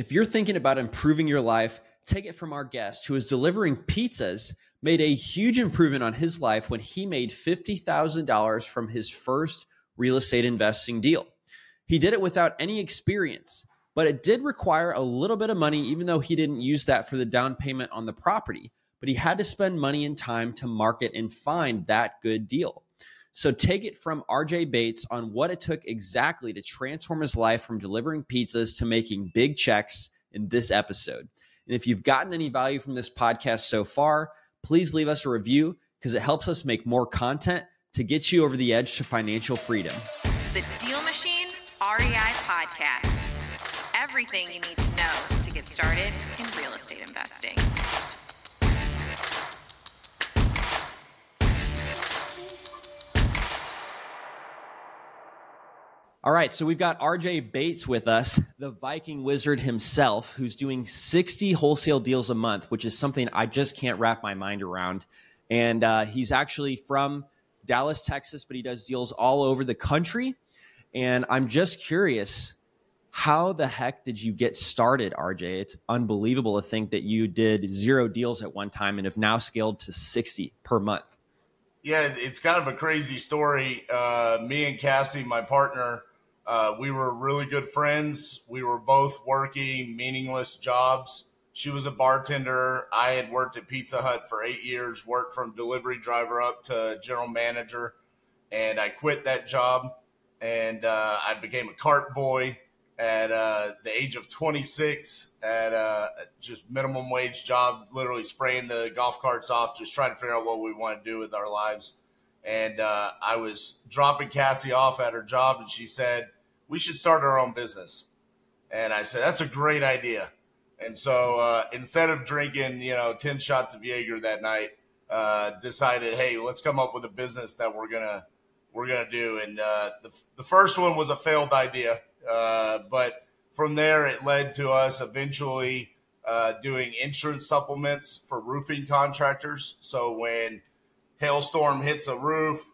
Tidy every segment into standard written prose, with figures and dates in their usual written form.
If you're thinking about improving your life, take it from our guest who is delivering pizzas, made a huge improvement on his life when he made $50,000 from his first real estate investing deal. He did it without any experience, but it did require a little bit of money, even though he didn't use that for the down payment on the property, but he had to spend money and time to market and find that good deal. So take it from RJ Bates on what it took exactly to transform his life from delivering pizzas to making big checks in this episode. And if you've gotten any value from this podcast so far, please leave us a review because it helps us make more content to get you over the edge to financial freedom. The Deal Machine REI Podcast. Everything you need to know to get started in real estate investing. All right, so we've got RJ Bates with us, the Viking wizard himself, who's doing 60 wholesale deals a month, which is something I just can't wrap my mind around. And he's actually from Dallas, Texas, but he does deals all over the country. And I'm just curious, how the heck did you get started, RJ? It's unbelievable to think that you did 0 deals at one time and have now scaled to 60 per month. Yeah, it's kind of a crazy story. Me and Cassie, my partner, we were really good friends. We were both working meaningless jobs. She was a bartender. I had worked at Pizza Hut for 8 years, worked from delivery driver up to general manager. And I quit that job. And I became a cart boy at the age of 26 at just minimum wage job, literally spraying the golf carts off, just trying to figure out what we want to do with our lives. And I was dropping Cassie off at her job, and she said, we should start our own business. And I said, that's a great idea. And so instead of drinking, 10 shots of Jaeger that night, decided, hey, let's come up with a business that we're gonna do. And the first one was a failed idea, but from there it led to us eventually doing insurance supplements for roofing contractors. So when hailstorm hits a roof,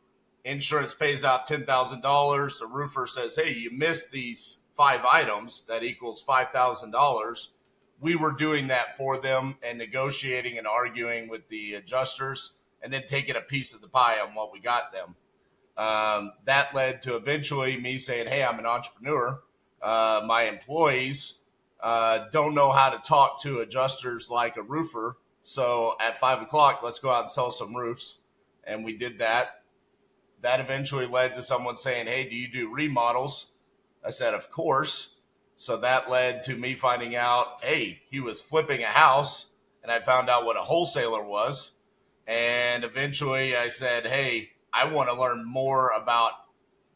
insurance pays out $10,000. The roofer says, hey, you missed these 5 items. That equals $5,000. We were doing that for them and negotiating and arguing with the adjusters and then taking a piece of the pie on what we got them. That led to eventually me saying, hey, I'm an entrepreneur. My employees don't know how to talk to adjusters like a roofer. So at 5 o'clock, let's go out and sell some roofs. And we did that. That eventually led to someone saying, hey, do you do remodels? I said, of course. So that led to me finding out, hey, he was flipping a house. And I found out what a wholesaler was. And eventually I said, hey, I want to learn more about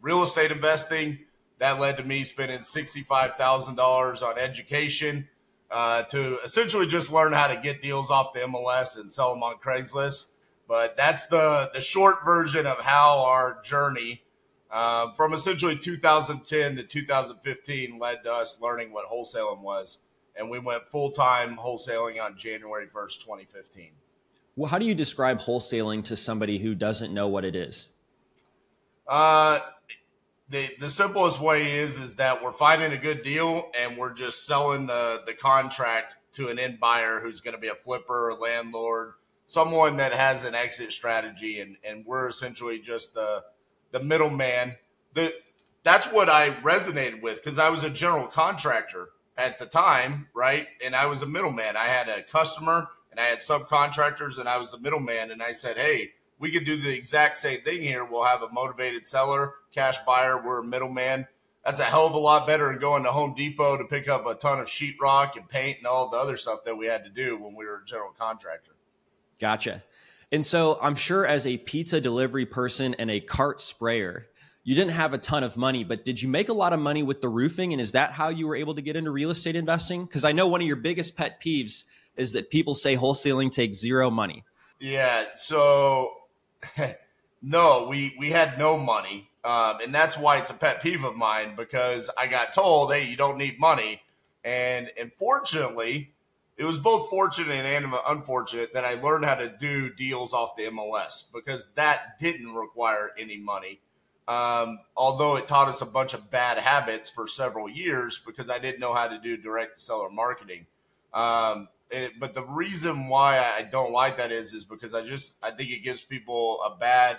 real estate investing. That led to me spending $65,000 on education to essentially just learn how to get deals off the MLS and sell them on Craigslist. But that's the short version of how our journey from essentially 2010 to 2015 led to us learning what wholesaling was. And we went full-time wholesaling on January 1st, 2015. Well, how do you describe wholesaling to somebody who doesn't know what it is? The simplest way is that we're finding a good deal and we're just selling the contract to an end buyer who's going to be a flipper or landlord, someone that has an exit strategy, and we're essentially just the middleman. That's what I resonated with because I was a general contractor at the time, right? And I was a middleman. I had a customer and I had subcontractors and I was the middleman. And I said, hey, we could do the exact same thing here. We'll have a motivated seller, cash buyer. We're a middleman. That's a hell of a lot better than going to Home Depot to pick up a ton of sheetrock and paint and all the other stuff that we had to do when we were a general contractor. Gotcha. And so I'm sure as a pizza delivery person and a cart sprayer, you didn't have a ton of money, but did you make a lot of money with the roofing? And is that how you were able to get into real estate investing? Because I know one of your biggest pet peeves is that people say wholesaling takes zero money. Yeah. So no, we had no money. And that's why it's a pet peeve of mine, because I got told, hey, you don't need money. And unfortunately, it was both fortunate and unfortunate that I learned how to do deals off the MLS because that didn't require any money. Although it taught us a bunch of bad habits for several years because I didn't know how to do direct seller marketing. But the reason why I don't like that is because I think it gives people a bad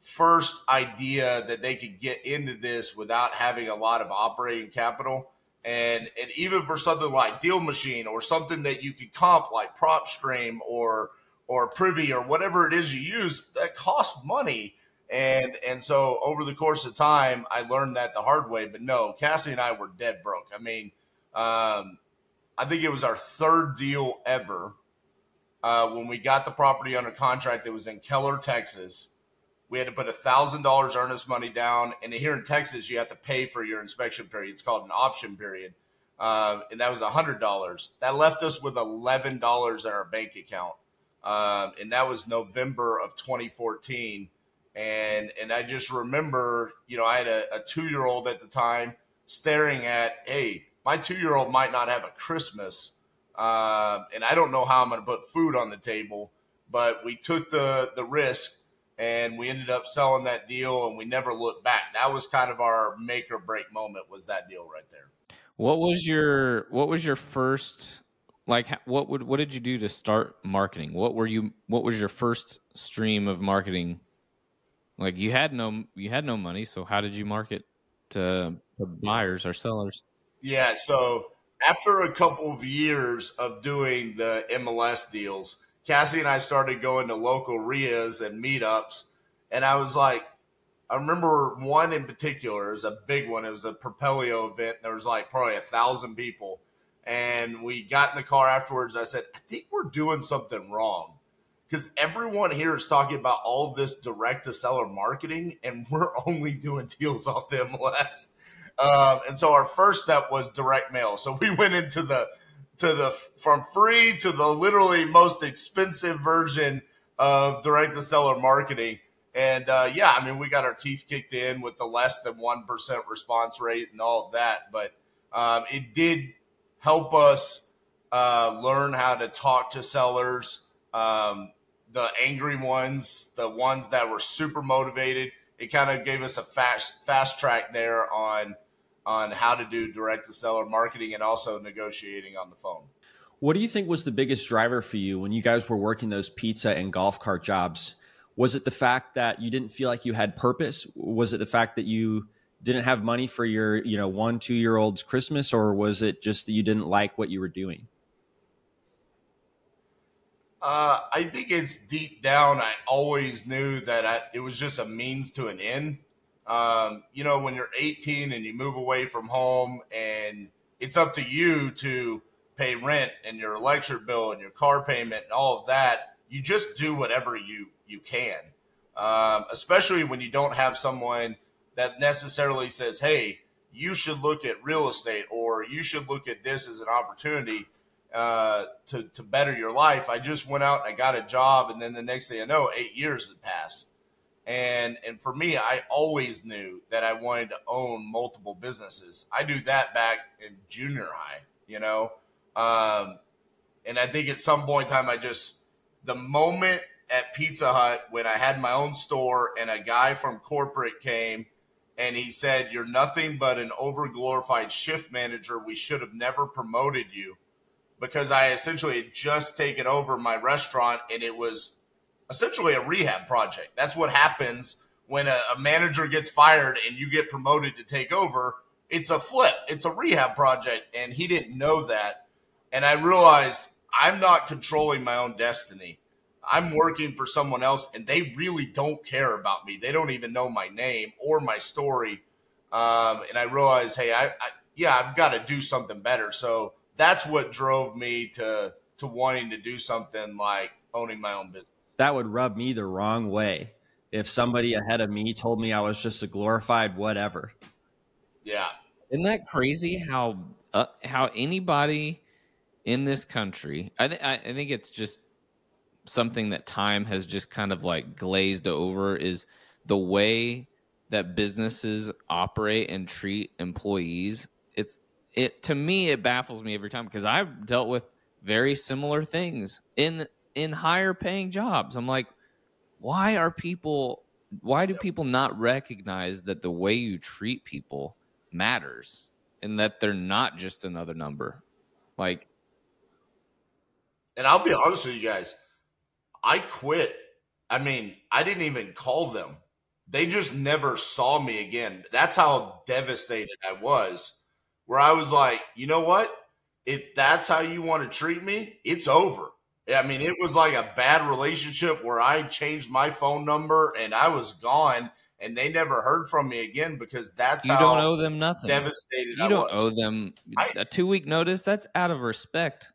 first idea that they could get into this without having a lot of operating capital. And even for something like Deal Machine or something that you could comp like PropStream or Privy or whatever it is you use, that costs money. And so over the course of time, I learned that the hard way. But no, Cassie and I were dead broke. I mean, I think it was our third deal ever when we got the property under contract. It was in Keller, Texas. We had to put $1,000 earnest money down. And here in Texas, you have to pay for your inspection period. It's called an option period. And that was $100. That left us with $11 in our bank account. And that was November of 2014. And I just remember, you know, I had a 2-year-old at the time staring at, hey, my 2-year-old might not have a Christmas. And I don't know how I'm going to put food on the table, but we took the risk and we ended up selling that deal and we never looked back. That was kind of our make or break moment, was that deal right there. What was your first, like, what did you do to start marketing? What was your first stream of marketing? Like, you had no money, so how did you market to buyers or sellers? Yeah, so after a couple of years of doing the MLS deals, Cassie and I started going to local RIAs and meetups, and I was like, I remember one in particular. It was a big one. It was a Propelio event. There was like probably 1,000 people, and we got in the car afterwards. I said, I think we're doing something wrong. Because everyone here is talking about all this direct-to-seller marketing, and we're only doing deals off the MLS. And so our first step was direct mail. So we went into the from free to the literally most expensive version of direct-to-seller marketing. And, yeah, I mean, we got our teeth kicked in with the less than 1% response rate and all of that. But it did help us learn how to talk to sellers, the angry ones, the ones that were super motivated. It kind of gave us a fast track there on how to do direct-to-seller marketing and also negotiating on the phone. What do you think was the biggest driver for you when you guys were working those pizza and golf cart jobs? Was it the fact that you didn't feel like you had purpose? Was it the fact that you didn't have money for your, you know, 1-2-year-old's Christmas, or was it just that you didn't like what you were doing? I think it's deep down. I always knew that it was just a means to an end. You know, when you're 18 and you move away from home and it's up to you to pay rent and your electric bill and your car payment and all of that, you just do whatever you can. Especially when you don't have someone that necessarily says, hey, you should look at real estate or you should look at this as an opportunity to better your life. I just went out and I got a job, and then the next thing I know, 8 years had passed. And for me, I always knew that I wanted to own multiple businesses. I knew that back in junior high, you know. And I think at some point in time, the moment at Pizza Hut when I had my own store and a guy from corporate came and he said, you're nothing but an overglorified shift manager. We should have never promoted you. Because I essentially had just taken over my restaurant and it was essentially a rehab project. That's what happens when a manager gets fired and you get promoted to take over. It's a flip. It's a rehab project. And he didn't know that. And I realized I'm not controlling my own destiny. I'm working for someone else and they really don't care about me. They don't even know my name or my story. And I realized, hey, I've got to do something better. So that's what drove me to wanting to do something like owning my own business. That would rub me the wrong way if somebody ahead of me told me I was just a glorified whatever. Yeah. Isn't that crazy how anybody in this country, I think it's just something that time has just kind of like glazed over, is the way that businesses operate and treat employees. To me, it baffles me every time because I've dealt with very similar things in higher paying jobs. I'm like, why are people why do people not recognize that the way you treat people matters and that they're not just another number? Like, and I'll be honest with you guys, I quit. I mean, I didn't even call them. They just never saw me again. That's how devastated I was, where I was like, you know what? If that's how you want to treat me, it's over. I mean, it was like a bad relationship where I changed my phone number and I was gone and they never heard from me again, because that's you how don't owe them nothing. Devastated I was. You don't owe them a 2-week notice. That's out of respect.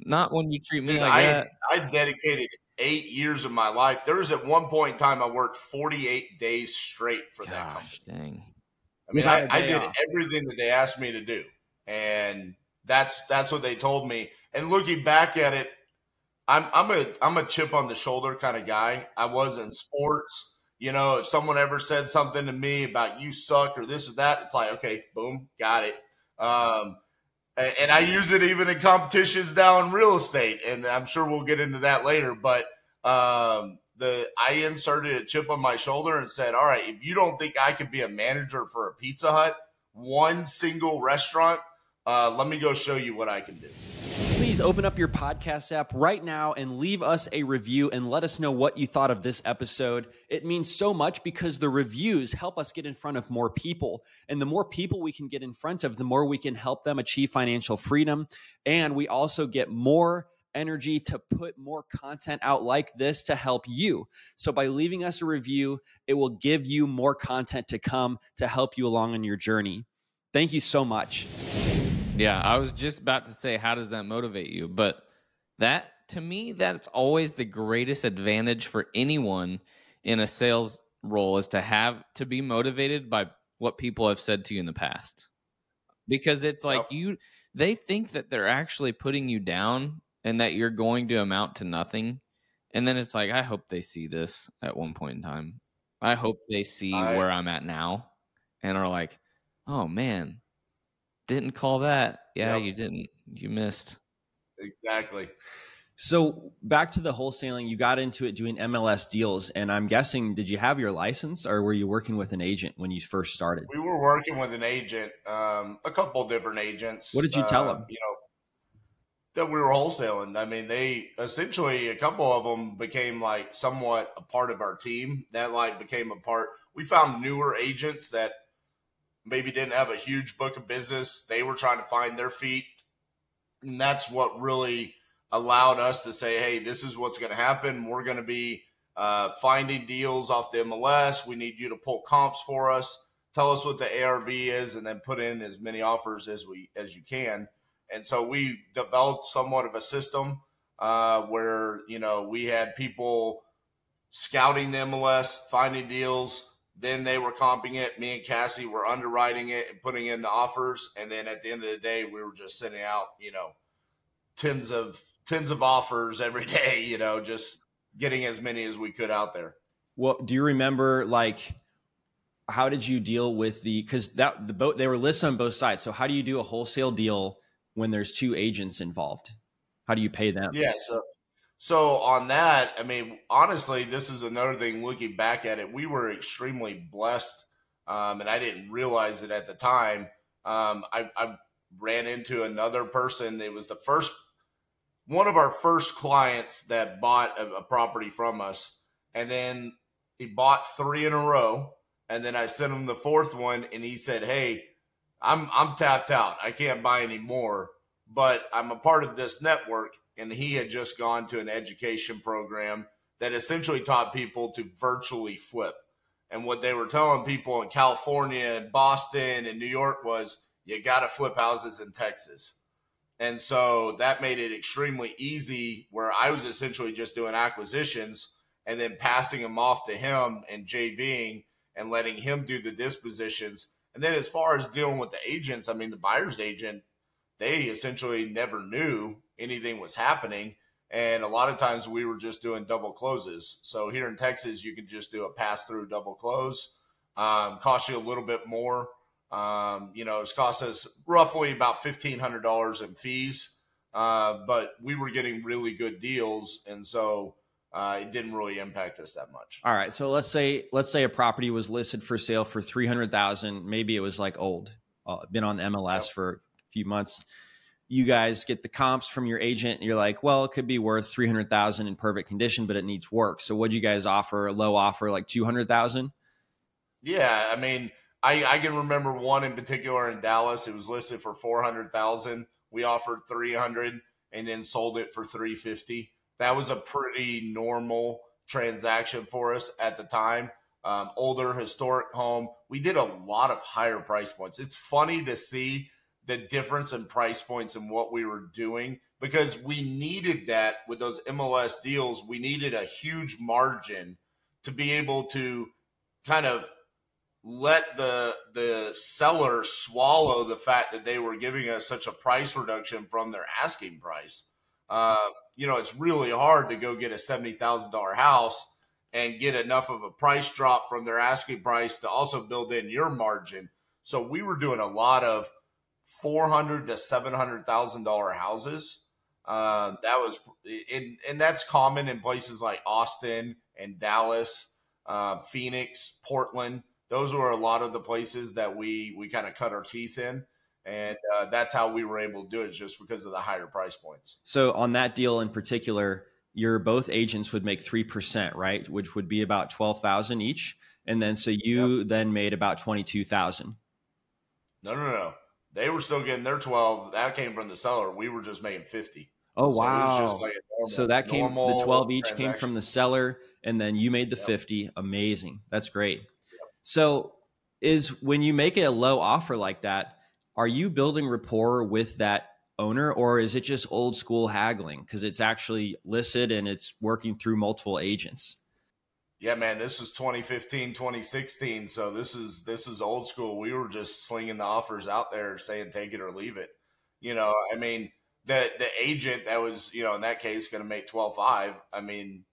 Not when you treat me like that. I dedicated 8 years of my life. There was at one point in time I worked 48 days straight for that company. Dang. I mean, I did everything that they asked me to do. And that's what they told me. And looking back at it, I'm a chip on the shoulder kind of guy. I was in sports. You know, if someone ever said something to me about you suck or this or that, it's like, okay, boom, got it. And I use it even in competitions now in real estate. And I'm sure we'll get into that later. But I inserted a chip on my shoulder and said, all right, if you don't think I could be a manager for a Pizza Hut, one single restaurant, let me go show you what I can do. Please open up your podcast app right now and leave us a review and let us know what you thought of this episode. It means so much because the reviews help us get in front of more people. And the more people we can get in front of, the more we can help them achieve financial freedom. And we also get more energy to put more content out like this to help you. So by leaving us a review, it will give you more content to come to help you along on your journey. Thank you so much. Yeah, I was just about to say, how does that motivate you? But that, to me, that's always the greatest advantage for anyone in a sales role, is to have to be motivated by what people have said to you in the past. Because it's like they think that they're actually putting you down and that you're going to amount to nothing. And then it's like, I hope they see this at one point in time. I hope they see where I'm at now and are like, oh, man. Didn't call that. Yeah, yep. You didn't. You missed. Exactly. So back to the wholesaling, you got into it doing MLS deals. And I'm guessing, did you have your license or were you working with an agent when you first started? We were working with an agent, a couple different agents. What did you tell them? You know, that we were wholesaling. I mean, they essentially, a couple of them became like somewhat a part of our team. That like became a part. We found newer agents that maybe didn't have a huge book of business. They were trying to find their feet. And that's what really allowed us to say, hey, this is what's going to happen. We're going to be finding deals off the MLS. We need you to pull comps for us. Tell us what the ARV is and then put in as many offers as you can. And so we developed somewhat of a system where, you know, we had people scouting the MLS, finding deals. Then they were comping it. Me and Cassie were underwriting it and putting in the offers. And then at the end of the day, we were just sending out, you know, tens of offers every day, you know, just getting as many as we could out there. Well, do you remember, like, how did you deal with they were listed on both sides. So how do you do a wholesale deal when there's two agents involved? How do you pay them? Yeah. So on that, I mean, honestly, this is another thing looking back at it. We were extremely blessed, and I didn't realize it at the time. I ran into another person. It was one of our first clients that bought a property from us. And then he bought 3 in a row. And then I sent him the 4th one, and he said, hey, I'm tapped out. I can't buy any more, but I'm a part of this network. And he had just gone to an education program that essentially taught people to virtually flip. And what they were telling people in California and Boston and New York was, you got to flip houses in Texas. And so that made it extremely easy, where I was essentially just doing acquisitions and then passing them off to him and JVing and letting him do the dispositions. And then as far as dealing with the agents, I mean, the buyer's agent, they essentially never knew anything was happening. And a lot of times we were just doing double closes. So here in Texas, you can just do a pass through double close. Cost you a little bit more. You know, it's cost us roughly about $1,500 in fees. But we were getting really good deals. And so It didn't really impact us that much. All right. So let's say a property was listed for sale for $300,000. Maybe it was like old, been on the MLS for a few months. You guys get the comps from your agent and you're like, well, it could be worth $300,000 in perfect condition, but it needs work. So what'd you guys offer? A low offer, like $200,000? Yeah. I mean, I can remember one in particular in Dallas. It was listed for $400,000. We offered $300,000 and then sold it for $350,000. That was a pretty normal transaction for us at the time. Older historic home. We did a lot of higher price points. It's funny to see the difference in price points and what we were doing, because we needed that with those MLS deals. We needed a huge margin to be able to kind of let the seller swallow the fact that they were giving us such a price reduction from their asking price. You know, it's really hard to go get a $70,000 house and get enough of a price drop from their asking price to also build in your margin. So we were doing a lot of $400,000 to $700,000 houses. That was, and that's common in places like Austin and Dallas, Phoenix, Portland. Those were a lot of the places that we kind of cut our teeth in. And that's how we were able to do it, just because of the higher price points. So on that deal in particular, your both agents would make 3%, right? Which would be about $12,000 each. And then so you then made about $22,000. No. They were still getting their 12. That came from the seller. We were just making 50. Oh, wow. So, it was just like normal, so that came, the 12 each came from the seller, and then you made the 50. Amazing. That's great. Yep. So is when you make it a low offer like that, are you building rapport with that owner, or is it just old school haggling? Because it's actually listed and it's working through multiple agents. Yeah, man, this was 2015, 2016. So this is old school. We were just slinging the offers out there saying, take it or leave it. You know, I mean, the agent that was, you know, in that case going to make 12.5. I mean,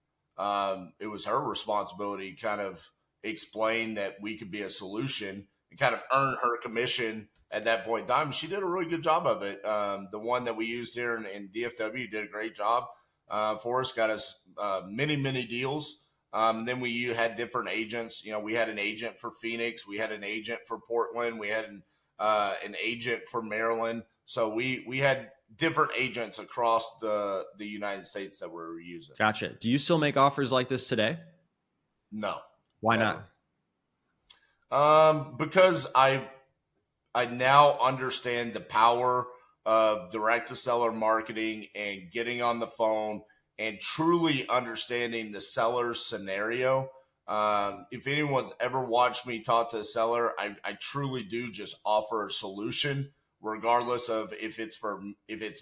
it was her responsibility to kind of explain that we could be a solution and kind of earn her commission. At that point in time, she did a really good job of it. The one that we used here in DFW did a great job for us, got us many, many deals. Then we had different agents. You know, we had an agent for Phoenix. We had an agent for Portland. We had an agent for Maryland. So we had different agents across the United States that we were using. Gotcha. Do you still make offers like this today? No. Why not? Because I now understand the power of direct-to-seller marketing and getting on the phone and truly understanding the seller's scenario. If anyone's ever watched me talk to a seller, I truly do just offer a solution, regardless of if it's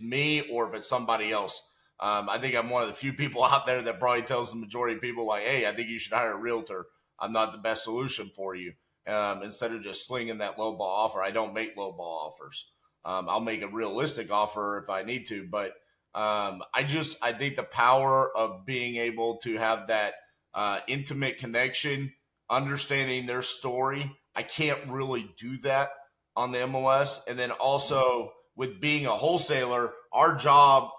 me or if it's somebody else. I think I'm one of the few people out there that probably tells the majority of people, like, hey, I think you should hire a realtor. I'm not the best solution for you. Instead of just slinging that lowball offer. I don't make lowball offers. I'll make a realistic offer if I need to, but I think the power of being able to have that intimate connection, understanding their story, I can't really do that on the MLS. And then also with being a wholesaler, our job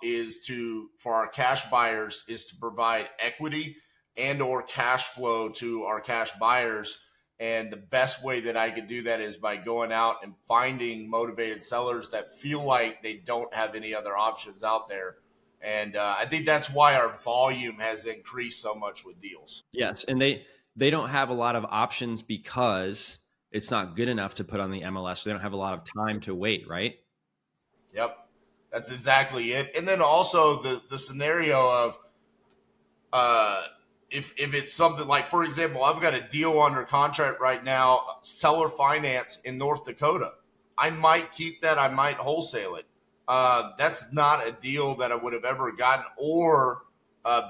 for our cash buyers is to provide equity and or cash flow to our cash buyers. And the best way that I could do that is by going out and finding motivated sellers that feel like they don't have any other options out there. And I think that's why our volume has increased so much with deals. Yes. And they don't have a lot of options because it's not good enough to put on the MLS. So they don't have a lot of time to wait, right? Yep. That's exactly it. And then also the scenario of, if it's something like, for example, I've got a deal under contract right now, seller finance in North Dakota. I might keep that. I might wholesale it. That's not a deal that I would have ever gotten or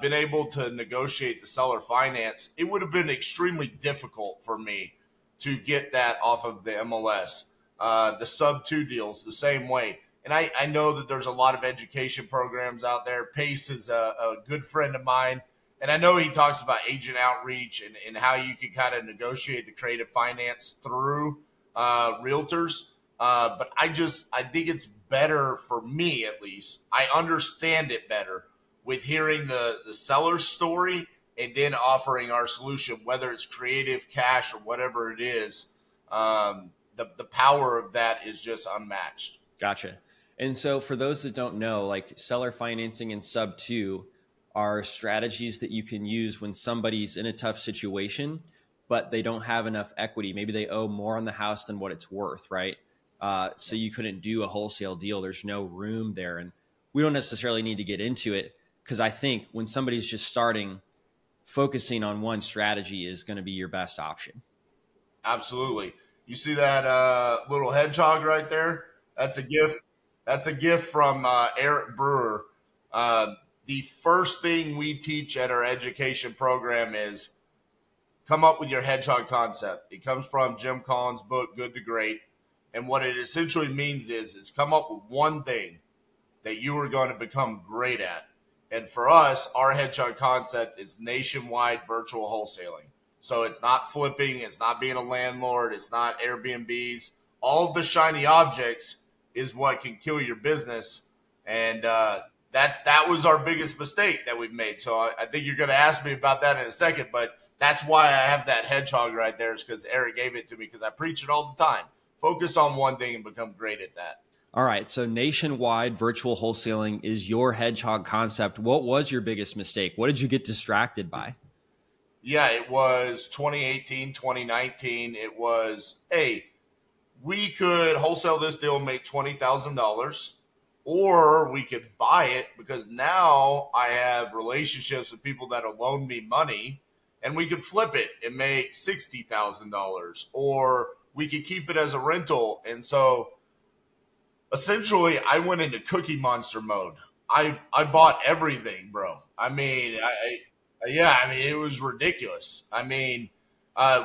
been able to negotiate the seller finance. It would have been extremely difficult for me to get that off of the MLS. The sub-2 deals, the same way. And I know that there's a lot of education programs out there. Pace is a good friend of mine. And I know he talks about agent outreach and how you can kind of negotiate the creative finance through realtors. But I think it's better for me, at least. I understand it better with hearing the seller's story and then offering our solution, whether it's creative, cash, or whatever it is. The power of that is just unmatched. Gotcha. And so for those that don't know, like seller financing and sub 2 are strategies that you can use when somebody's in a tough situation, but they don't have enough equity. Maybe they owe more on the house than what it's worth, right? So you couldn't do a wholesale deal. There's no room there. And we don't necessarily need to get into it because I think when somebody's just starting, focusing on one strategy is going to be your best option. Absolutely. You see that little hedgehog right there? That's a gift. That's a gift from Eric Brewer. The first thing we teach at our education program is come up with your hedgehog concept. It comes from Jim Collins' book, Good to Great. And what it essentially means is come up with one thing that you are going to become great at. And for us, our hedgehog concept is nationwide virtual wholesaling. So it's not flipping. It's not being a landlord. It's not Airbnbs. All of the shiny objects is what can kill your business. And that was our biggest mistake that we've made. So I think you're going to ask me about that in a second. But that's why I have that hedgehog right there, is because Eric gave it to me, because I preach it all the time. Focus on one thing and become great at that. All right. So nationwide virtual wholesaling is your hedgehog concept. What was your biggest mistake? What did you get distracted by? Yeah, it was 2018, 2019. It was, hey, we could wholesale this deal and make $20,000, or we could buy it because now I have relationships with people that have loaned me money, and we could flip it and make $60,000, or we could keep it as a rental. And so essentially I went into cookie monster mode. I bought everything, bro. I mean, I mean, it was ridiculous. I mean,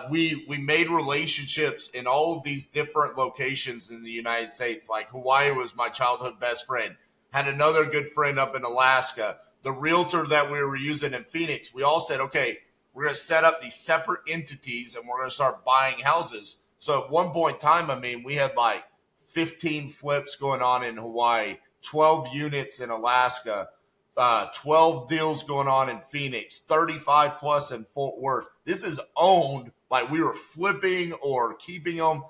we made relationships in all of these different locations in the United States. Like Hawaii was my childhood best friend. Had another good friend up in Alaska. The realtor that we were using in Phoenix, we all said, okay, we're going to set up these separate entities and we're going to start buying houses. So at one point in time, I mean, we had like 15 flips going on in Hawaii, 12 units in Alaska, 12 deals going on in Phoenix, 35 plus in Fort Worth. This is owned, like we were flipping or keeping them.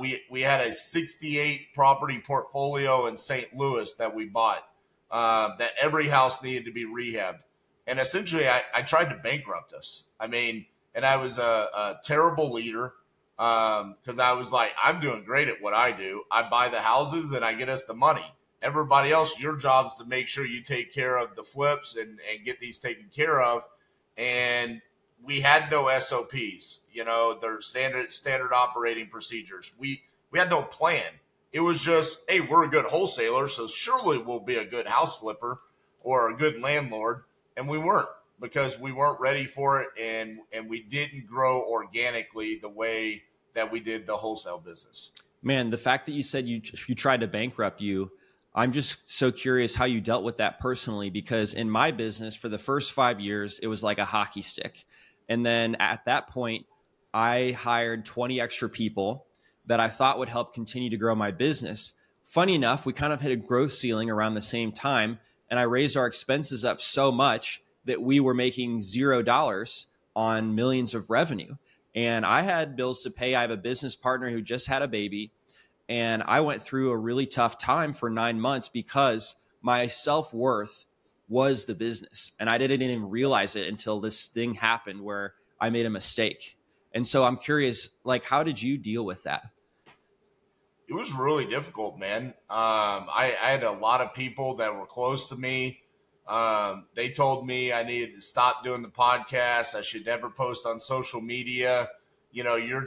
We had a 68 property portfolio in St. Louis that we bought, that every house needed to be rehabbed. And essentially I tried to bankrupt us. I mean, and I was a terrible leader, because I was like, I'm doing great at what I do. I buy the houses and I get us the money. Everybody else, your job is to make sure you take care of the flips and get these taken care of. And we had no SOPs, you know, their standard operating procedures. We had no plan. It was just, hey, we're a good wholesaler, so surely we'll be a good house flipper or a good landlord. And we weren't, because we weren't ready for it, and we didn't grow organically the way that we did the wholesale business. Man, the fact that you said you tried to bankrupt you, I'm just so curious how you dealt with that personally, because in my business for the first 5 years, it was like a hockey stick. And then at that point, I hired 20 extra people that I thought would help continue to grow my business. Funny enough, we kind of hit a growth ceiling around the same time, and I raised our expenses up so much that we were making $0 on millions of revenue. And I had bills to pay. I have a business partner who just had a baby. And I went through a really tough time for 9 months because my self-worth was the business. And I didn't even realize it until this thing happened where I made a mistake. And so I'm curious, like, how did you deal with that? It was really difficult, man. I had a lot of people that were close to me. They told me I needed to stop doing the podcast. I should never post on social media. You know, you're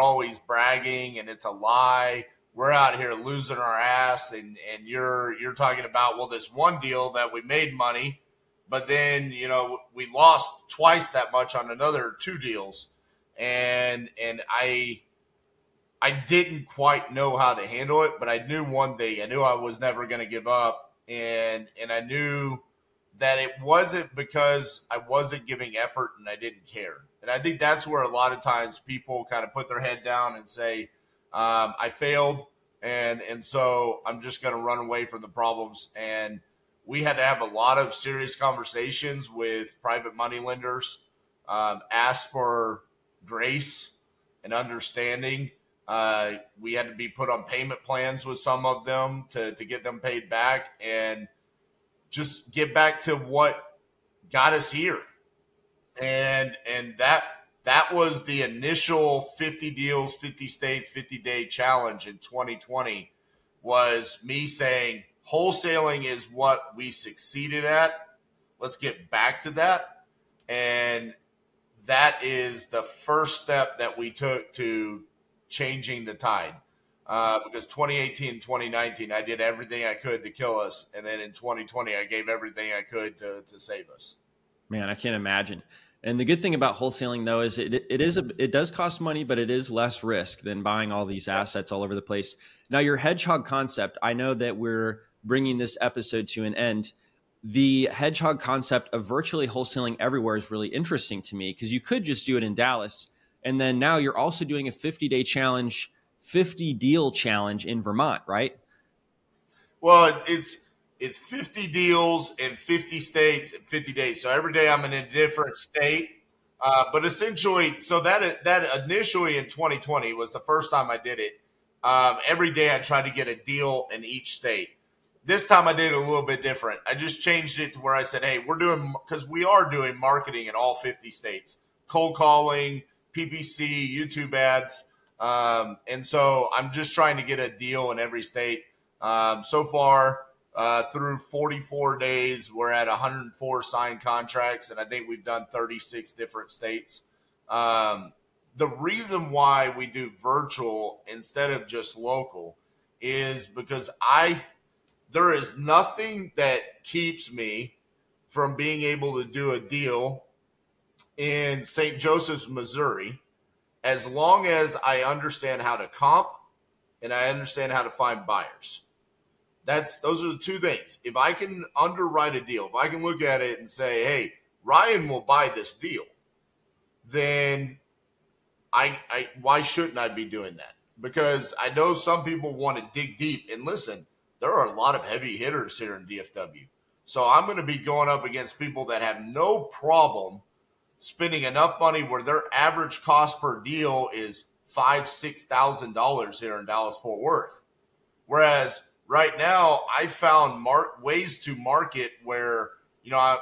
always bragging and it's a lie. We're out here losing our ass, and you're talking about, well, this one deal that we made money, but then, you know, we lost twice that much on another 2 deals. And I didn't quite know how to handle it, but I knew one thing. I knew I was never going to give up. And I knew that it wasn't because I wasn't giving effort and I didn't care. And I think that's where a lot of times people kind of put their head down and say, I failed, and so I'm just going to run away from the problems. And we had to have a lot of serious conversations with private money lenders, ask for grace and understanding. We had to be put on payment plans with some of them to get them paid back and just get back to what got us here. And that was the initial 50 deals, 50 states, 50-day challenge in 2020 was me saying wholesaling is what we succeeded at. Let's get back to that. And that is the first step that we took to changing the tide. Because 2018, 2019, I did everything I could to kill us. And then in 2020, I gave everything I could to save us. Man, I can't imagine. And the good thing about wholesaling, though, is it does cost money, but it is less risk than buying all these assets all over the place. Now, your hedgehog concept, I know that we're bringing this episode to an end. The hedgehog concept of virtually wholesaling everywhere is really interesting to me because you could just do it in Dallas. And then now you're also doing a 50-day challenge, 50-deal challenge in Vermont, right? Well, it's 50 deals in 50 states in 50 days. So every day I'm in a different state. But essentially, so that initially in 2020 was the first time I did it. Every day I tried to get a deal in each state. This time I did it a little bit different. I just changed it to where I said, hey, we are doing marketing in all 50 states, cold calling, PPC, YouTube ads. And so I'm just trying to get a deal in every state. So far, through 44 days, we're at 104 signed contracts, and I think we've done 36 different states. The reason why we do virtual instead of just local is because there is nothing that keeps me from being able to do a deal in St. Joseph's, Missouri, as long as I understand how to comp and I understand how to find buyers. Those are the two things. If I can underwrite a deal, if I can look at it and say, hey, Ryan will buy this deal, then why shouldn't I be doing that? Because I know some people want to dig deep. And listen, there are a lot of heavy hitters here in DFW. So I'm going to be going up against people that have no problem spending enough money where their average cost per deal is $5,000, $6,000 here in Dallas-Fort Worth. Whereas right now, I found ways to market where, you know,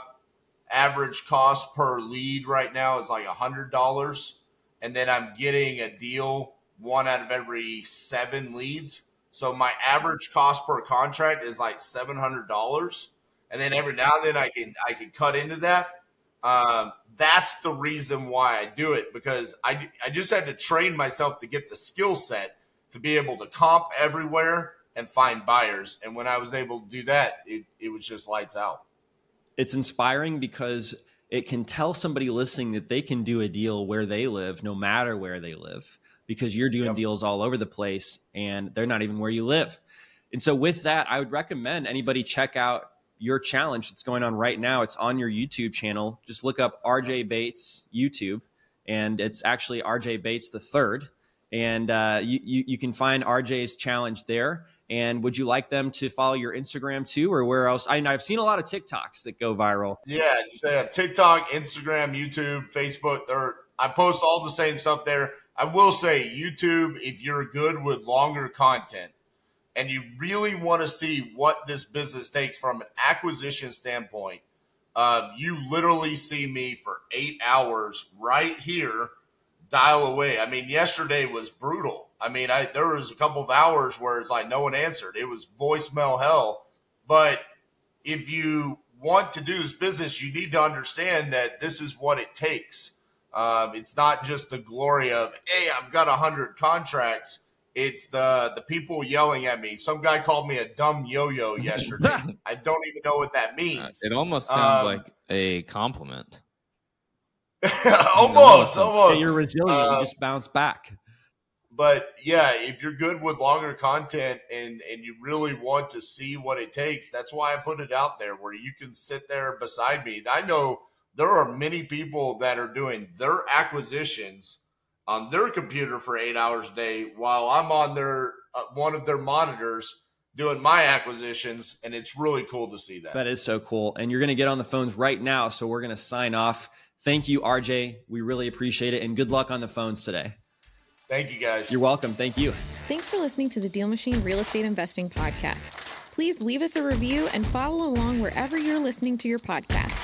average cost per lead right now is like $100. And then I'm getting a deal 1 out of every 7 leads. So my average cost per contract is like $700. And then every now and then I can cut into that. That's the reason why I do it, because I just had to train myself to get the skill set to be able to comp everywhere and find buyers. And when I was able to do that, it was just lights out. It's inspiring because it can tell somebody listening that they can do a deal where they live, no matter where they live, because you're doing deals all over the place and they're not even where you live. And so with that, I would recommend anybody check out your challenge that's going on right now. It's on your YouTube channel. Just look up RJ Bates YouTube, and it's actually RJ Bates III. And you can find RJ's challenge there. And would you like them to follow your Instagram too, or where else? I've seen a lot of TikToks that go viral. Yeah, TikTok, Instagram, YouTube, Facebook. I post all the same stuff there. I will say YouTube, if you're good with longer content and you really want to see what this business takes from an acquisition standpoint, you literally see me for 8 hours right here dial away. I mean, yesterday was brutal. I mean, there was a couple of hours where it's like no one answered. It was voicemail hell. But if you want to do this business, you need to understand that this is what it takes. It's not just the glory of, hey, I've got 100 contracts. It's the people yelling at me. Some guy called me a dumb yo-yo yesterday. I don't even know what that means. It almost sounds like a compliment. almost. Hey, you're resilient. You just bounce back. But yeah, if you're good with longer content and you really want to see what it takes, that's why I put it out there where you can sit there beside me. I know there are many people that are doing their acquisitions on their computer for 8 hours a day while I'm on one of their monitors doing my acquisitions, and it's really cool to see that. That is so cool. And you're going to get on the phones right now, so we're going to sign off. Thank you, RJ. We really appreciate it, and good luck on the phones today. Thank you, guys. You're welcome. Thank you. Thanks for listening to the Deal Machine Real Estate Investing Podcast. Please leave us a review and follow along wherever you're listening to your podcast.